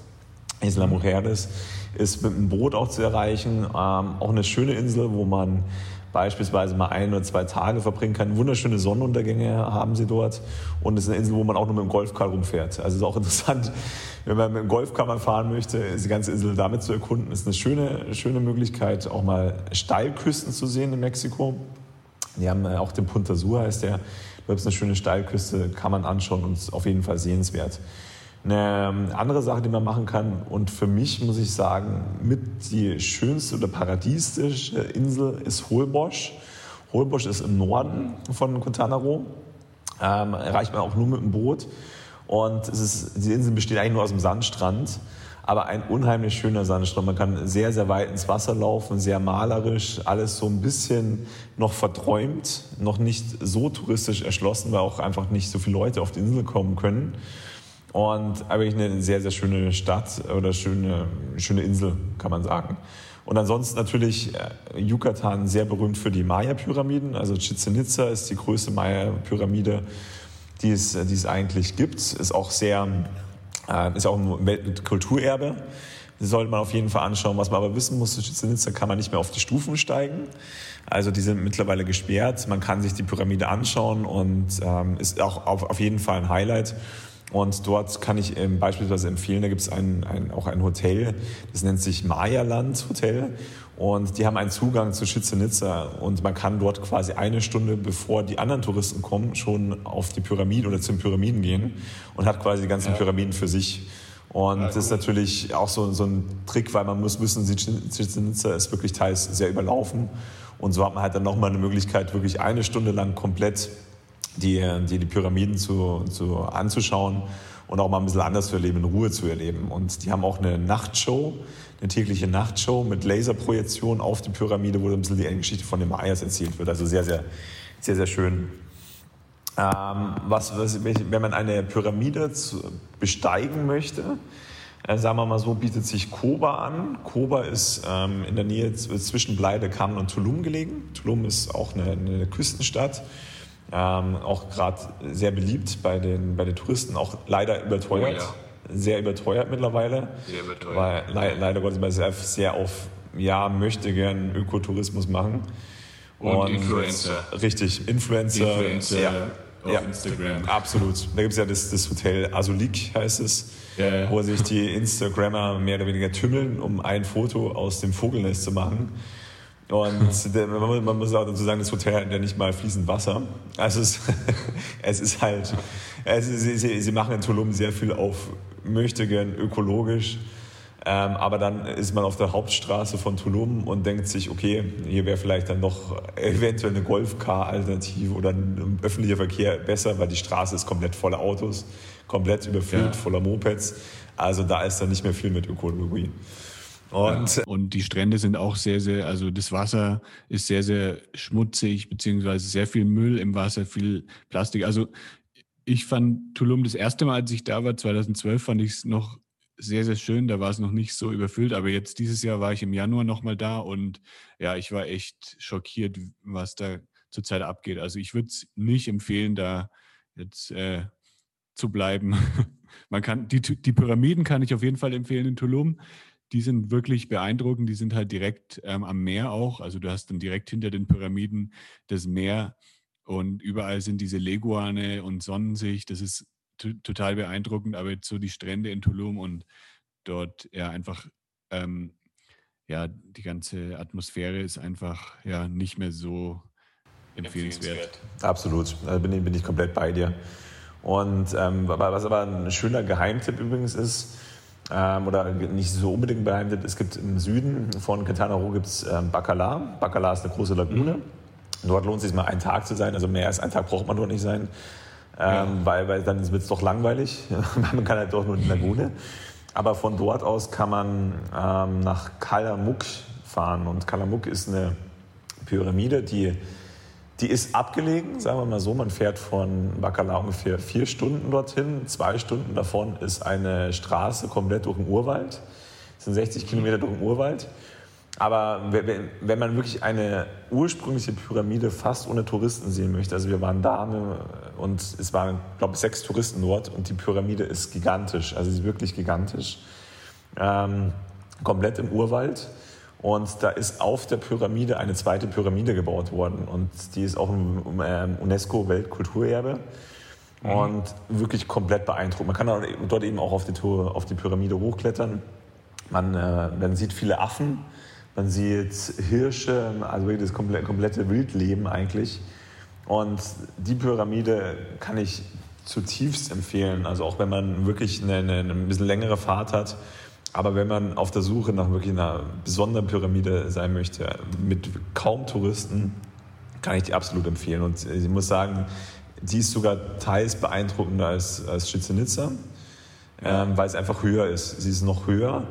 Isla Mujeres ist mit einem Boot auch zu erreichen. Auch eine schöne Insel, wo man beispielsweise mal 1 oder 2 Tage verbringen kann. Wunderschöne Sonnenuntergänge haben sie dort. Und es ist eine Insel, wo man auch nur mit dem Golfkart rumfährt. Also es ist auch interessant, wenn man mit dem Golfkart fahren möchte, die ganze Insel damit zu erkunden. Es ist eine schöne Möglichkeit, auch mal Steilküsten zu sehen in Mexiko. Die haben auch den Punta Sur, heißt der. Da gibt es eine schöne Steilküste, kann man anschauen und ist auf jeden Fall sehenswert. Eine andere Sache, die man machen kann und für mich, muss ich sagen, mit die schönste oder paradiesische Insel ist Holbox. Holbox ist im Norden von Quintana Roo, erreicht man auch nur mit dem Boot und die Insel besteht eigentlich nur aus dem Sandstrand, aber ein unheimlich schöner Sandstrand. Man kann sehr, sehr weit ins Wasser laufen, sehr malerisch, alles so ein bisschen noch verträumt, noch nicht so touristisch erschlossen, weil auch einfach nicht so viele Leute auf die Insel kommen können. Und aber eine sehr, sehr schöne Stadt oder schöne Insel, kann man sagen. Und ansonsten natürlich Yucatan, sehr berühmt für die Maya-Pyramiden. Also Chichen Itza ist die größte Maya-Pyramide, die es eigentlich gibt. Ist auch ein Weltkulturerbe. Das sollte man auf jeden Fall anschauen. Was man aber wissen muss, in Chichen Itza kann man nicht mehr auf die Stufen steigen. Also die sind mittlerweile gesperrt. Man kann sich die Pyramide anschauen und ist auch auf jeden Fall ein Highlight. Und dort kann ich beispielsweise empfehlen, da gibt es auch ein Hotel, das nennt sich Maya-Land-Hotel. Und die haben einen Zugang zu Chichen Itza und man kann dort quasi eine Stunde, bevor die anderen Touristen kommen, schon auf die Pyramiden oder zu den Pyramiden gehen und hat quasi die ganzen Pyramiden für sich. Und das ist natürlich auch so ein Trick, weil man muss wissen, Chichen Itza ist wirklich teils sehr überlaufen. Und so hat man halt dann nochmal eine Möglichkeit, wirklich eine Stunde lang komplett die Pyramiden anzuschauen und auch mal ein bisschen anders zu erleben, in Ruhe zu erleben. Und die haben auch eine Nachtshow, eine tägliche Nachtshow mit Laserprojektion auf die Pyramide, wo ein bisschen die Geschichte von den Mayas erzählt wird. Also sehr, sehr, sehr, sehr schön. Wenn man eine Pyramide besteigen möchte, sagen wir mal so, bietet sich Coba an. Coba ist in der Nähe zwischen Playa del Carmen und Tulum gelegen. Tulum ist auch eine Küstenstadt. Auch gerade sehr beliebt bei den Touristen, auch leider überteuert, sehr überteuert mittlerweile. Sehr überteuert. Weil leider Gottes bei SF sehr möchte gern Ökotourismus machen. Und Influencer. Richtig, Influencer auf Instagram. Absolut. Da gibt es ja das Hotel Azulik, heißt es, wo sich die Instagrammer mehr oder weniger tümmeln, um ein Foto aus dem Vogelnest zu machen. Und man muss auch dazu sagen, das Hotel hat ja nicht mal fließend Wasser. Also sie machen in Tulum sehr viel auf möchtegern ökologisch. Aber dann ist man auf der Hauptstraße von Tulum und denkt sich, okay, hier wäre vielleicht dann noch eventuell eine Golfcar-Alternative oder ein öffentlicher Verkehr besser, weil die Straße ist komplett voller Autos, komplett überfüllt, voller Mopeds. Also da ist dann nicht mehr viel mit Ökologie. Und die Strände sind auch sehr, sehr, also das Wasser ist sehr, sehr schmutzig, beziehungsweise sehr viel Müll im Wasser, viel Plastik. Also ich fand Tulum das erste Mal, als ich da war, 2012, fand ich es noch sehr, sehr schön. Da war es noch nicht so überfüllt, aber jetzt dieses Jahr war ich im Januar nochmal da und ja, ich war echt schockiert, was da zurzeit abgeht. Also ich würde es nicht empfehlen, da jetzt zu bleiben. Man kann, die Pyramiden kann ich auf jeden Fall empfehlen in Tulum. Die sind wirklich beeindruckend, die sind halt direkt am Meer auch, also du hast dann direkt hinter den Pyramiden das Meer und überall sind diese Leguane und Sonnensicht, das ist total beeindruckend, aber jetzt so die Strände in Tulum und dort die ganze Atmosphäre ist einfach nicht mehr so empfehlenswert. Absolut, da bin ich komplett bei dir. Und was aber ein schöner Geheimtipp übrigens ist, oder nicht so unbedingt beheimatet. Es gibt im Süden von Quintana Roo gibt's Bacalar. Bacalar ist eine große Lagune. Dort lohnt es sich mal einen Tag zu sein. Also mehr als einen Tag braucht man dort nicht sein, weil dann wird's doch langweilig. Man kann halt doch nur in die Lagune. Aber von dort aus kann man nach Kalamuk fahren. Und Kalamuk ist eine Pyramide, die ist abgelegen, sagen wir mal so. Man fährt von Bacalar ungefähr 4 Stunden dorthin. 2 Stunden davon ist eine Straße komplett durch den Urwald. Das sind 60 Kilometer durch den Urwald. Aber wenn man wirklich eine ursprüngliche Pyramide fast ohne Touristen sehen möchte, also wir waren da und es waren, glaube ich, 6 Touristen dort und die Pyramide ist gigantisch, also sie ist wirklich gigantisch. Komplett im Urwald. Und da ist auf der Pyramide eine zweite Pyramide gebaut worden. Und die ist auch ein UNESCO-Weltkulturerbe. Und wirklich komplett beeindruckend. Man kann dort eben auch auf die Pyramide hochklettern. Man sieht viele Affen, man sieht Hirsche, also wirklich das komplette Wildleben eigentlich. Und die Pyramide kann ich zutiefst empfehlen. Also auch wenn man wirklich eine ein bisschen längere Fahrt hat, aber wenn man auf der Suche nach wirklich einer besonderen Pyramide sein möchte, mit kaum Touristen, kann ich die absolut empfehlen. Und ich muss sagen, die ist sogar teils beeindruckender als Chichen Itza, weil es einfach höher ist. Sie ist noch höher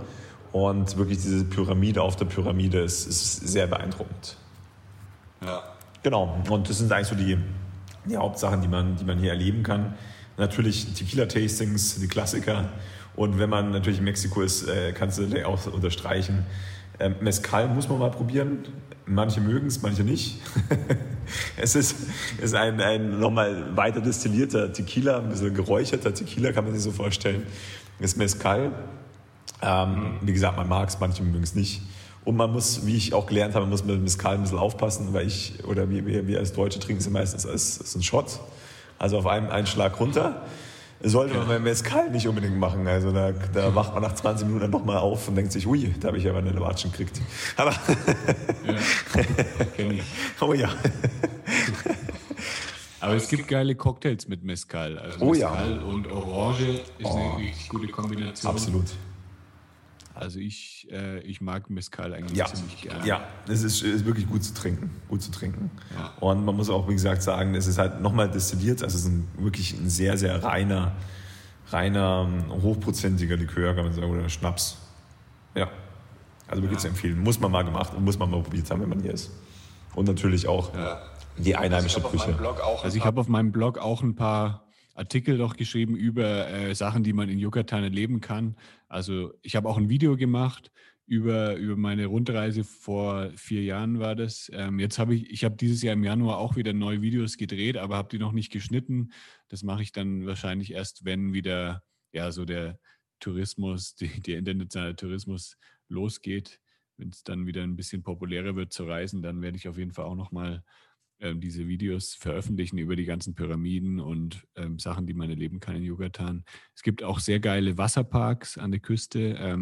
und wirklich diese Pyramide auf der Pyramide ist sehr beeindruckend. Ja. Genau, und das sind eigentlich so die Hauptsachen, die man hier erleben kann. Natürlich Tequila-Tastings, die Klassiker. Und wenn man natürlich in Mexiko ist, kannst du das auch unterstreichen. Mezcal muss man mal probieren. Manche mögen es, manche nicht. Es ist ein nochmal weiter destillierter Tequila, ein bisschen geräucherter Tequila, kann man sich so vorstellen. Das Mezcal, wie gesagt, man mag es, manche mögen es nicht. Und man muss, wie ich auch gelernt habe, muss mit Mezcal ein bisschen aufpassen, weil wir als Deutsche trinken sie meistens als einen Shot. Also auf einen Schlag runter. Sollte man beim Mezcal nicht unbedingt machen. Also da wacht man nach 20 Minuten dann nochmal auf und denkt sich, ui, da habe ich aber eine Watschen gekriegt. Aber oh ja. Aber es gibt geile Cocktails mit Mezcal. Also Mezcal und Orange ist eine richtig gute Kombination. Absolut. Also ich mag Mezcal eigentlich ziemlich gerne. Ja, es ist wirklich gut zu trinken. Ja. Und man muss auch, wie gesagt, sagen, es ist halt nochmal destilliert, also es ist wirklich ein sehr, sehr reiner, hochprozentiger Likör, kann man sagen, oder Schnaps. Ja, also wirklich zu empfehlen. Muss man mal gemacht und muss man mal probiert haben, wenn man hier ist. Und natürlich auch die einheimische Küche. Also ich habe auf meinem Blog auch ein paar Artikel doch geschrieben über Sachen, die man in Yucatan erleben kann. Also ich habe auch ein Video gemacht über meine Rundreise, vor 4 Jahren war das. Jetzt habe ich dieses Jahr im Januar auch wieder neue Videos gedreht, aber habe die noch nicht geschnitten. Das mache ich dann wahrscheinlich erst, wenn wieder so der Tourismus, der internationale Tourismus losgeht. Wenn es dann wieder ein bisschen populärer wird zu reisen, dann werde ich auf jeden Fall auch nochmal diese Videos veröffentlichen über die ganzen Pyramiden und Sachen, die man erleben kann in Yucatan. Es gibt auch sehr geile Wasserparks an der Küste.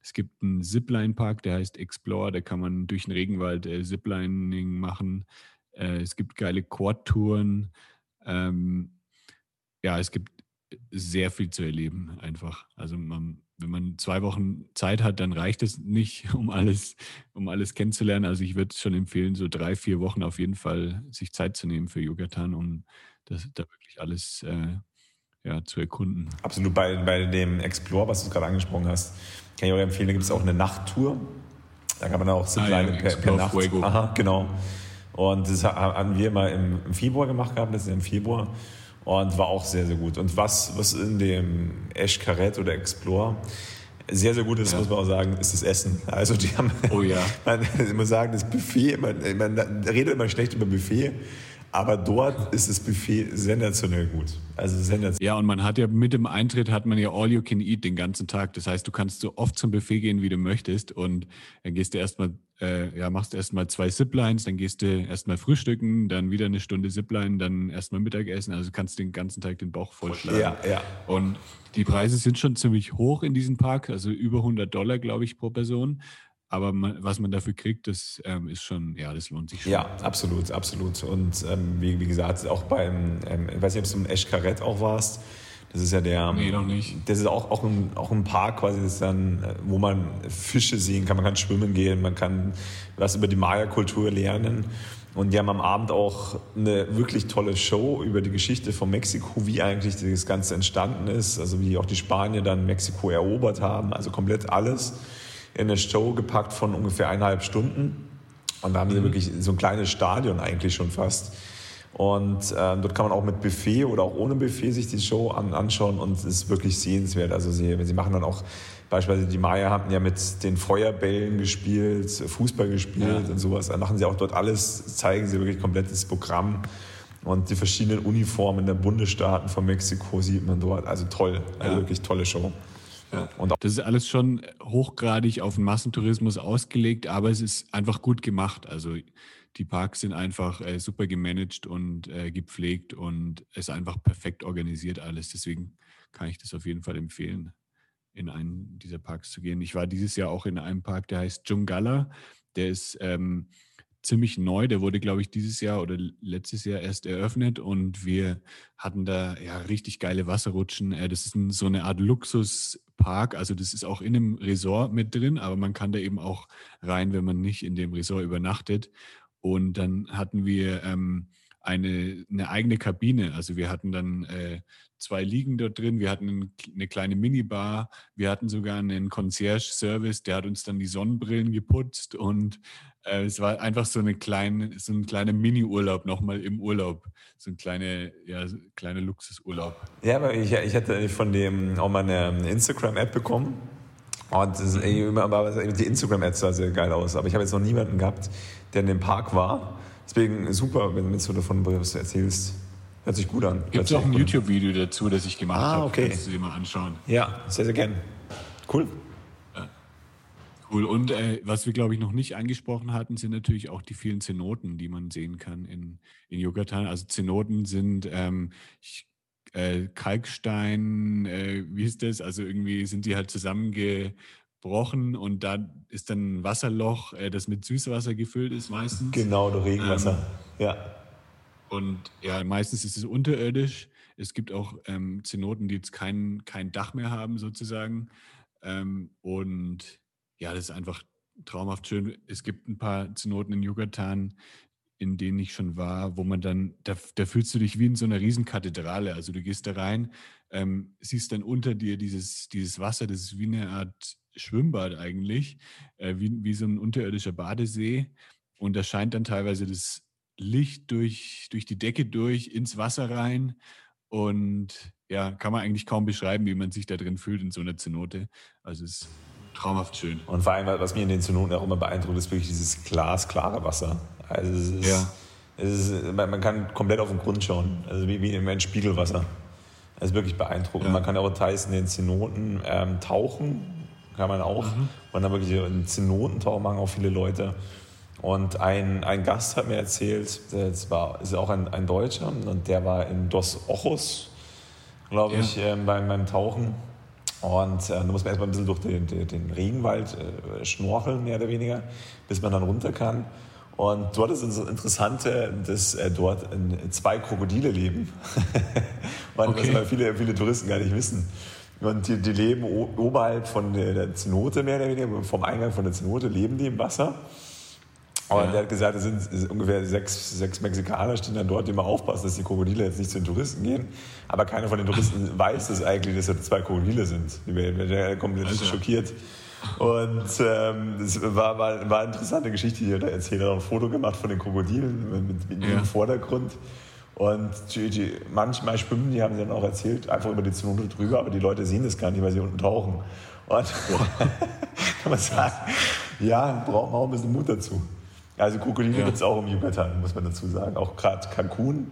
Es gibt einen Zipline-Park, der heißt Explore. Da kann man durch den Regenwald Ziplining machen. Es gibt geile Quad-Touren. Es gibt sehr viel zu erleben einfach. Also wenn man 2 Wochen Zeit hat, dann reicht es nicht, um alles kennenzulernen. Also ich würde schon empfehlen, so 3-4 Wochen auf jeden Fall sich Zeit zu nehmen für Yucatan, um da wirklich alles zu erkunden. Absolut, bei dem Explore, was du gerade angesprochen hast, kann ich auch empfehlen, da gibt es auch eine Nachttour. Da kann man auch Zipline per Nacht. Fuego. Aha, genau. Und das haben wir mal im Februar gemacht gehabt, das ist im Februar. Und war auch sehr, sehr gut. Und was in dem Xcaret oder Explore sehr, sehr gut ist, muss man auch sagen, ist das Essen. Also die haben, ich muss sagen, das Buffet, man redet immer schlecht über Buffet, aber dort ist das Buffet sensationell gut. Also sensationell. Ja, und man hat ja mit dem Eintritt all you can eat den ganzen Tag. Das heißt, du kannst so oft zum Buffet gehen, wie du möchtest. Und dann gehst du machst erstmal 2 Ziplines, dann gehst du erstmal frühstücken, dann wieder 1 Stunde Zipline, dann erstmal Mittagessen. Also kannst den ganzen Tag den Bauch vollschlagen. Ja. Und die Preise sind schon ziemlich hoch in diesem Park, also über $100, glaube ich, pro Person. Aber was man dafür kriegt, das ist schon, das lohnt sich schon. Ja, absolut, absolut. Und wie gesagt, auch beim, ich weiß nicht, ob es im Xcaret auch warst, das ist ja der... Nee, noch nicht. Das ist auch ein Park quasi, das dann, wo man Fische sehen kann, man kann schwimmen gehen, man kann was über die Maya-Kultur lernen. Und die haben am Abend auch eine wirklich tolle Show über die Geschichte von Mexiko, wie eigentlich das Ganze entstanden ist, also wie auch die Spanier dann Mexiko erobert haben, also komplett alles in eine Show gepackt von ungefähr 1,5 Stunden. Und da haben sie wirklich so ein kleines Stadion eigentlich schon fast. Und dort kann man auch mit Buffet oder auch ohne Buffet sich die Show anschauen und es ist wirklich sehenswert. Also sie machen dann auch, beispielsweise die Maya hatten ja mit den Feuerbällen gespielt, Fußball gespielt und sowas. Dann machen sie auch dort alles, zeigen sie wirklich komplettes Programm. Und die verschiedenen Uniformen der Bundesstaaten von Mexiko sieht man dort. Also toll, wirklich tolle Show. Ja. Das ist alles schon hochgradig auf den Massentourismus ausgelegt, aber es ist einfach gut gemacht. Also die Parks sind einfach super gemanagt und gepflegt und es ist einfach perfekt organisiert alles. Deswegen kann ich das auf jeden Fall empfehlen, in einen dieser Parks zu gehen. Ich war dieses Jahr auch in einem Park, der heißt Jungala. Der ist ziemlich neu. Der wurde, glaube ich, dieses Jahr oder letztes Jahr erst eröffnet und wir hatten da ja richtig geile Wasserrutschen. Das ist so eine Art Luxuspark, also das ist auch in einem Resort mit drin, aber man kann da eben auch rein, wenn man nicht in dem Resort übernachtet. Und dann hatten wir eine eigene Kabine, also wir hatten dann zwei Liegen dort drin, wir hatten eine kleine Minibar, wir hatten sogar einen Concierge-Service, der hat uns dann die Sonnenbrillen geputzt und es war einfach so ein kleiner Mini-Urlaub nochmal im Urlaub, so ein kleiner Luxusurlaub. Ja, aber ich hatte von dem auch mal eine Instagram-App bekommen. Und die Instagram-Ads sah sehr geil aus, aber ich habe jetzt noch niemanden gehabt, der in dem Park war. Deswegen super, wenn du davon erzählst. Hört sich gut an. Gibt es auch ein YouTube-Video dazu, das ich gemacht habe. Okay. Kannst du dir mal anschauen. Ja, sehr, sehr gerne. Cool. Cool. Und was wir, glaube ich, noch nicht angesprochen hatten, sind natürlich auch die vielen Zenoten, die man sehen kann in Yucatan. Also Zenoten sind... Kalkstein, wie ist das? Also irgendwie sind die halt zusammengebrochen und da ist dann ein Wasserloch, das mit Süßwasser gefüllt ist meistens. Genau, durch Regenwasser, ja. Und ja, meistens ist es unterirdisch. Es gibt auch Zenoten, die jetzt kein Dach mehr haben sozusagen. Und ja, das ist einfach traumhaft schön. Es gibt ein paar Zenoten in Yucatan, in denen ich schon war, wo man dann, da fühlst du dich wie in so einer Riesenkathedrale. Also du gehst da rein, siehst dann unter dir dieses Wasser, das ist wie eine Art Schwimmbad eigentlich, wie so ein unterirdischer Badesee. Und da scheint dann teilweise das Licht durch die Decke durch, ins Wasser rein. Und ja, kann man eigentlich kaum beschreiben, wie man sich da drin fühlt in so einer Zenote. Also es ist traumhaft schön. Und vor allem, was mir in den Zenoten auch immer beeindruckt, ist wirklich dieses glasklare Wasser. Also man kann komplett auf den Grund schauen, also wie ein Spiegelwasser. Das ist wirklich beeindruckend. Ja. Man kann auch teils in den Zenoten tauchen, kann man auch. Mhm. Man kann wirklich einen Zenotentauch machen, auch viele Leute. Und ein Gast hat mir erzählt, das ist auch ein Deutscher, und der war in Dos Ojos, glaube ich, beim Tauchen. Und da muss man erstmal ein bisschen durch den Regenwald schnorcheln, mehr oder weniger, bis man dann runter kann. Und dort ist es interessant, dass dort zwei Krokodile leben, was viele, viele Touristen gar nicht wissen. Und die leben oberhalb von der Zenote, mehr oder weniger, vom Eingang von der Zenote leben die im Wasser. Aber der hat gesagt, es sind ungefähr sechs Mexikaner, stehen dann dort, die mal aufpassen, dass die Krokodile jetzt nicht zu den Touristen gehen. Aber keiner von den Touristen weiß das eigentlich, dass das zwei Krokodile sind. Die werden komplett schockiert. Und es war eine interessante Geschichte, die er da erzählt. Er hat auch ein Foto gemacht von den Krokodilen mit dem Vordergrund. Und manchmal schwimmen die, haben sie dann auch erzählt, einfach über die Zenote drüber, aber die Leute sehen das gar nicht, weil sie unten tauchen. Und kann man sagen, ja, braucht man auch ein bisschen Mut dazu. Also Krokodile gibt es auch im Yucatan, muss man dazu sagen. Auch gerade Cancun,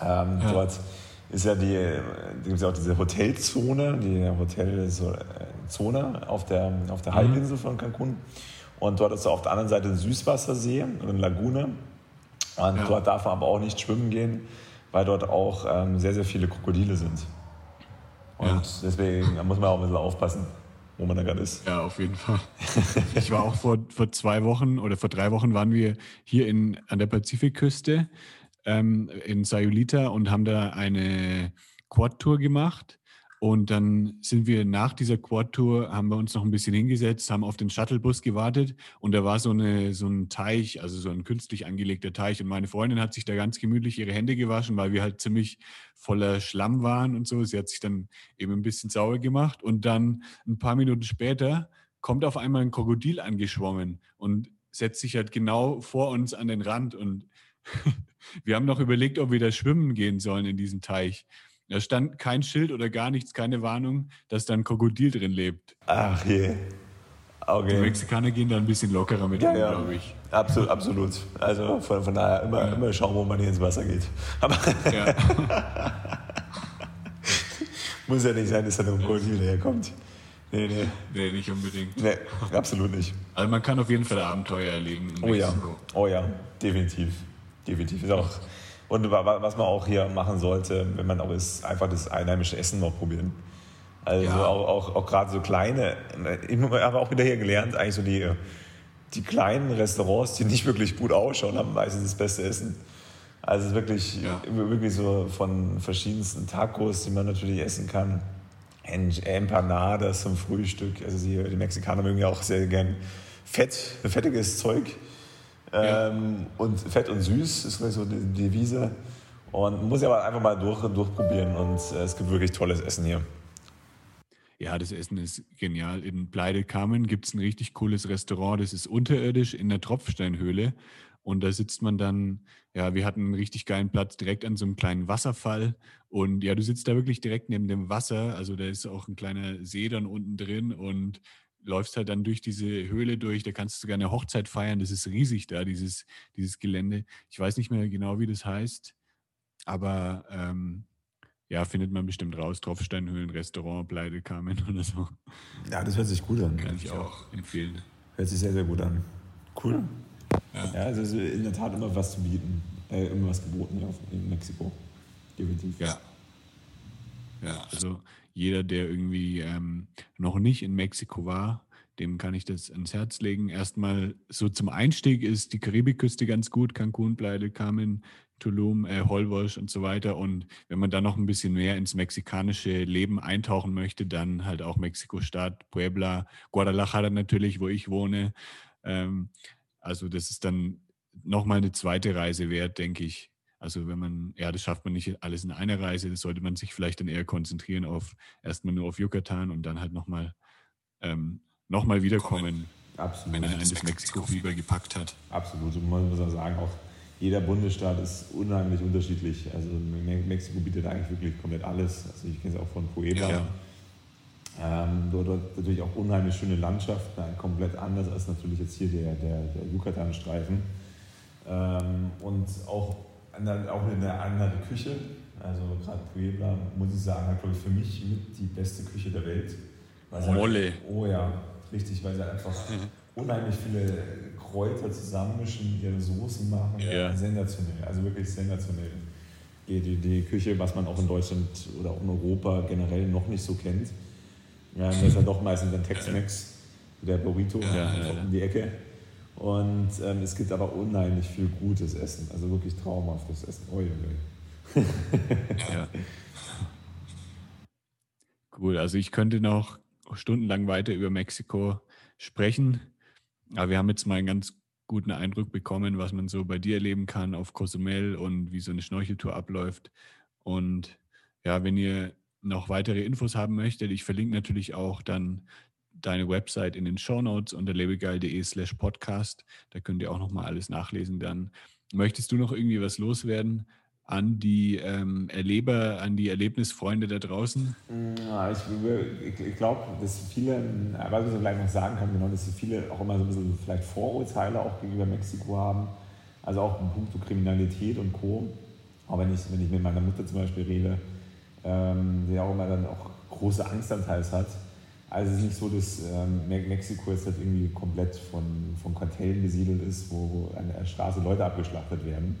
dort ist ja gibt's ja auch diese Hotelzone, die Hotelzone auf der Halbinsel von Cancun. Und dort ist auf der anderen Seite ein Süßwassersee und eine Lagune. Und dort darf man aber auch nicht schwimmen gehen, weil dort auch sehr, sehr viele Krokodile sind. Und deswegen muss man auch ein bisschen aufpassen, wo man da gerade ist. Ja, auf jeden Fall. Ich war auch vor 2 Wochen oder vor 3 Wochen waren wir hier an der Pazifikküste in Sayulita und haben da eine Quad-Tour gemacht. Und dann sind wir nach dieser Quad-Tour, haben wir uns noch ein bisschen hingesetzt, haben auf den Shuttlebus gewartet und da war so ein Teich, also so ein künstlich angelegter Teich und meine Freundin hat sich da ganz gemütlich ihre Hände gewaschen, weil wir halt ziemlich voller Schlamm waren und so. Sie hat sich dann eben ein bisschen sauer gemacht und dann ein paar Minuten später kommt auf einmal ein Krokodil angeschwommen und setzt sich halt genau vor uns an den Rand und wir haben noch überlegt, ob wir da schwimmen gehen sollen in diesem Teich. Da stand kein Schild oder gar nichts, keine Warnung, dass da ein Krokodil drin lebt. Ach je. Okay. Die Mexikaner gehen da ein bisschen lockerer mit an, glaube ich. Absolut, absolut. Also von daher immer schauen, wo man hier ins Wasser geht. Aber muss ja nicht sein, dass da ein Krokodil herkommt. Nee, nicht unbedingt. Nee, absolut nicht. Also man kann auf jeden Fall Abenteuer erleben in Mexiko. Oh ja, definitiv. Definitiv. Ist auch... Und was man auch hier machen sollte, wenn man auch ist, einfach das einheimische Essen mal probieren. Also auch gerade so kleine, ich habe auch wieder hier gelernt, eigentlich so die die kleinen Restaurants, die nicht wirklich gut ausschauen, haben meistens das beste Essen. Also wirklich, wirklich so von verschiedensten Tacos, die man natürlich essen kann. Empanadas zum Frühstück. Also die Mexikaner mögen ja auch sehr gern fettiges Zeug. Und fett und süß ist so die Devise. Und muss ja aber einfach mal durchprobieren. Und es gibt wirklich tolles Essen hier. Ja, das Essen ist genial. In Playa del Carmen gibt es ein richtig cooles Restaurant. Das ist unterirdisch in der Tropfsteinhöhle. Und da sitzt man dann, ja, wir hatten einen richtig geilen Platz direkt an so einem kleinen Wasserfall. Und ja, du sitzt da wirklich direkt neben dem Wasser. Also da ist auch ein kleiner See dann unten drin und läufst halt dann durch diese Höhle durch. Da kannst du sogar eine Hochzeit feiern. Das ist riesig da, dieses Gelände. Ich weiß nicht mehr genau, wie das heißt, aber ja, findet man bestimmt raus. Tropfsteinhöhlen, Restaurant, Playa del Carmen oder so. Ja, das hört sich gut an. Kann ich auch empfehlen. Hört sich sehr, sehr gut an. Cool. Ja, also in der Tat immer was zu bieten. Immer was geboten hier in Mexiko. Definitiv. Ja, also jeder, der irgendwie noch nicht in Mexiko war, dem kann ich das ans Herz legen. Erstmal so zum Einstieg ist die Karibikküste ganz gut. Cancun, Playa del Carmen, Tulum, Holbox und so weiter. Und wenn man dann noch ein bisschen mehr ins mexikanische Leben eintauchen möchte, dann halt auch Mexiko-Stadt, Puebla, Guadalajara natürlich, wo ich wohne. Also das ist dann nochmal eine zweite Reise wert, denke ich. Also wenn man, ja, das schafft man nicht alles in einer Reise, das sollte man sich vielleicht dann eher konzentrieren auf erstmal nur auf Yucatan und dann halt nochmal wiederkommen, absolut, wenn einen das Mexiko-Fieber gepackt hat. Absolut, und man muss ja sagen, auch jeder Bundesstaat ist unheimlich unterschiedlich. Also Mexiko bietet eigentlich wirklich komplett alles. Also ich kenne es auch von Puebla. Ja. Dort natürlich auch unheimlich schöne Landschaften, komplett anders als natürlich jetzt hier der Yucatan-Streifen. Und auch eine andere Küche, also gerade Puebla, muss ich sagen, hat glaube ich für mich mit die beste Küche der Welt. Mole. Oh ja, richtig, weil sie einfach unheimlich viele Kräuter zusammenmischen, ihre Soßen machen, sensationell, also wirklich sensationell. Die Küche, was man auch in Deutschland oder auch in Europa generell noch nicht so kennt. Ja, das ist ja doch meistens ein Tex-Mex, der Burrito in die Ecke. Und es gibt aber unheimlich viel gutes Essen, also wirklich traumhaftes Essen. Uiuiui. Ja. Cool, also ich könnte noch stundenlang weiter über Mexiko sprechen, aber wir haben jetzt mal einen ganz guten Eindruck bekommen, was man so bei dir erleben kann auf Cozumel und wie so eine Schnorcheltour abläuft. Und ja, wenn ihr noch weitere Infos haben möchtet, ich verlinke natürlich auch dann deine Website in den Shownotes unter lebegeil.de/podcast. Da könnt ihr auch nochmal alles nachlesen dann. Möchtest du noch irgendwie was loswerden an die Erleber, an die Erlebnisfreunde da draußen? Ja, ich glaube, dass viele, was ich so gleich noch sagen kann, genau, dass viele auch immer so ein bisschen vielleicht Vorurteile auch gegenüber Mexiko haben. Also auch in puncto Kriminalität und Co. Aber wenn ich mit meiner Mutter zum Beispiel rede, die auch immer dann auch große Angst an teils hat. Also es ist nicht so, dass Mexiko jetzt halt irgendwie komplett von Kartellen besiedelt ist, wo an der Straße Leute abgeschlachtet werden.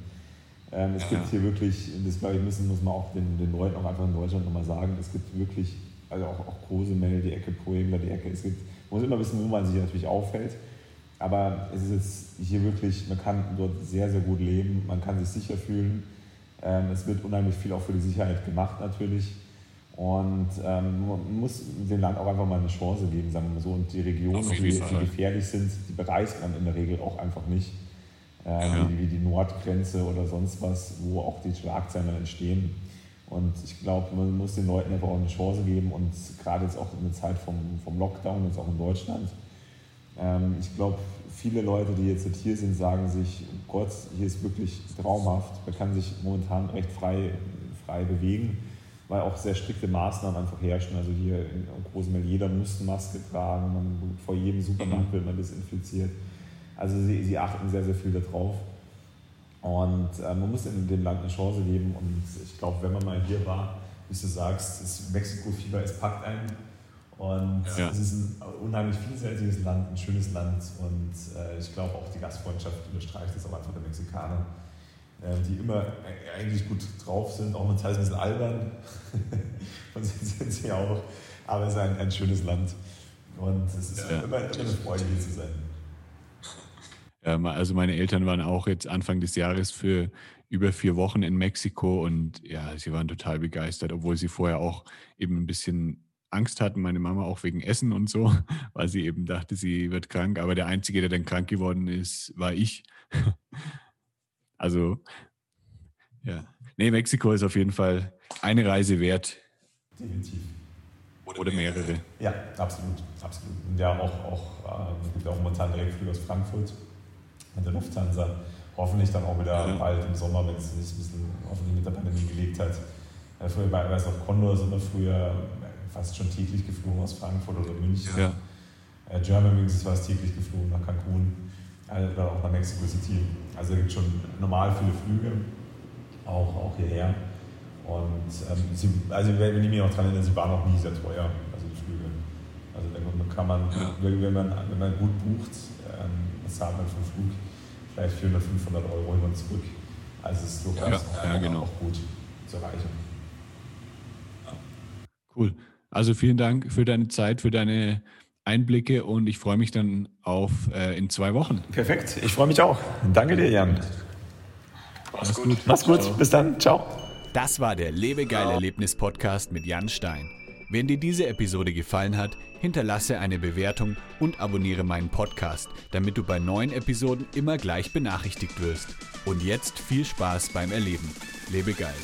Es gibt hier wirklich, das glaube ich muss man auch den Leuten auch einfach in Deutschland nochmal sagen, es gibt wirklich, also auch Cozumel, die Ecke Puebla, die Ecke, es gibt, man muss immer wissen, wo man sich natürlich auffällt, aber es ist jetzt hier wirklich, man kann dort sehr, sehr gut leben, man kann sich sicher fühlen. Es wird unheimlich viel auch für die Sicherheit gemacht natürlich und man muss dem Land auch einfach mal eine Chance geben, sagen wir mal so. Und die Regionen, die gefährlich sind, die bereist man in der Regel auch einfach nicht, wie die Nordgrenze oder sonst was, wo auch die Schlagzeilen entstehen. Und ich glaube, man muss den Leuten einfach auch eine Chance geben und gerade jetzt auch in der Zeit vom Lockdown, jetzt auch in Deutschland. Ich glaube, viele Leute, die jetzt hier sind, sagen sich, oh Gott, hier ist wirklich traumhaft. Man kann sich momentan recht frei bewegen, weil auch sehr strikte Maßnahmen einfach herrschen. Also hier in Cozumel, jeder muss eine Maske tragen, vor jedem Supermarkt wird man desinfiziert. Also sie achten sehr, sehr viel darauf. Und man muss in dem Land eine Chance geben. Und ich glaube, wenn man mal hier war, wie du sagst, das Mexiko-Fieber, es packt einen. Und es ist ein unheimlich vielseitiges Land, ein schönes Land und ich glaube auch die Gastfreundschaft unterstreicht das auch einfach der Mexikaner, die immer eigentlich gut drauf sind, auch teils ein bisschen albern, und sind sie auch, aber es ist ein schönes Land und es ist immer eine Freude hier zu sein. Also meine Eltern waren auch jetzt Anfang des Jahres für über 4 Wochen in Mexiko und ja, sie waren total begeistert, obwohl sie vorher auch eben ein bisschen Angst hatten, meine Mama auch wegen Essen und so, weil sie eben dachte, sie wird krank. Aber der Einzige, der dann krank geworden ist, war ich. Also, ja. Nee, Mexiko ist auf jeden Fall eine Reise wert. Definitiv. Oder mehrere. Ja, absolut. Absolut. Und ja, auch es gibt ja auch momentan Direktflüge aus Frankfurt mit der Lufthansa. Hoffentlich dann auch wieder bald im Sommer, wenn es sich ein bisschen hoffentlich mit der Pandemie gelegt hat. Früher war es noch Condor, sind wir früher fast schon täglich geflogen aus Frankfurt oder München. Ja. Germanwings war es täglich geflogen nach Cancun oder auch nach Mexico City. Also es gibt schon normal viele Flüge, auch hierher. Und wenn ich mich auch dran erinnere, sie waren auch nie sehr teuer, also die Flüge. Also da kann man, wenn man gut bucht, bezahlt man für den Flug vielleicht 400, 500 Euro hin und zurück. Also es ist durchaus auch gut zu erreichen. Ja. Cool. Also vielen Dank für deine Zeit, für deine Einblicke und ich freue mich dann auf in 2 Wochen. Perfekt, ich freue mich auch. Danke dir, Jan. Mach's gut. Mach's gut, ciao. Bis dann, ciao. Das war der Lebegeil-Erlebnis-Podcast mit Jan Stein. Wenn dir diese Episode gefallen hat, hinterlasse eine Bewertung und abonniere meinen Podcast, damit du bei neuen Episoden immer gleich benachrichtigt wirst. Und jetzt viel Spaß beim Erleben. Lebegeil.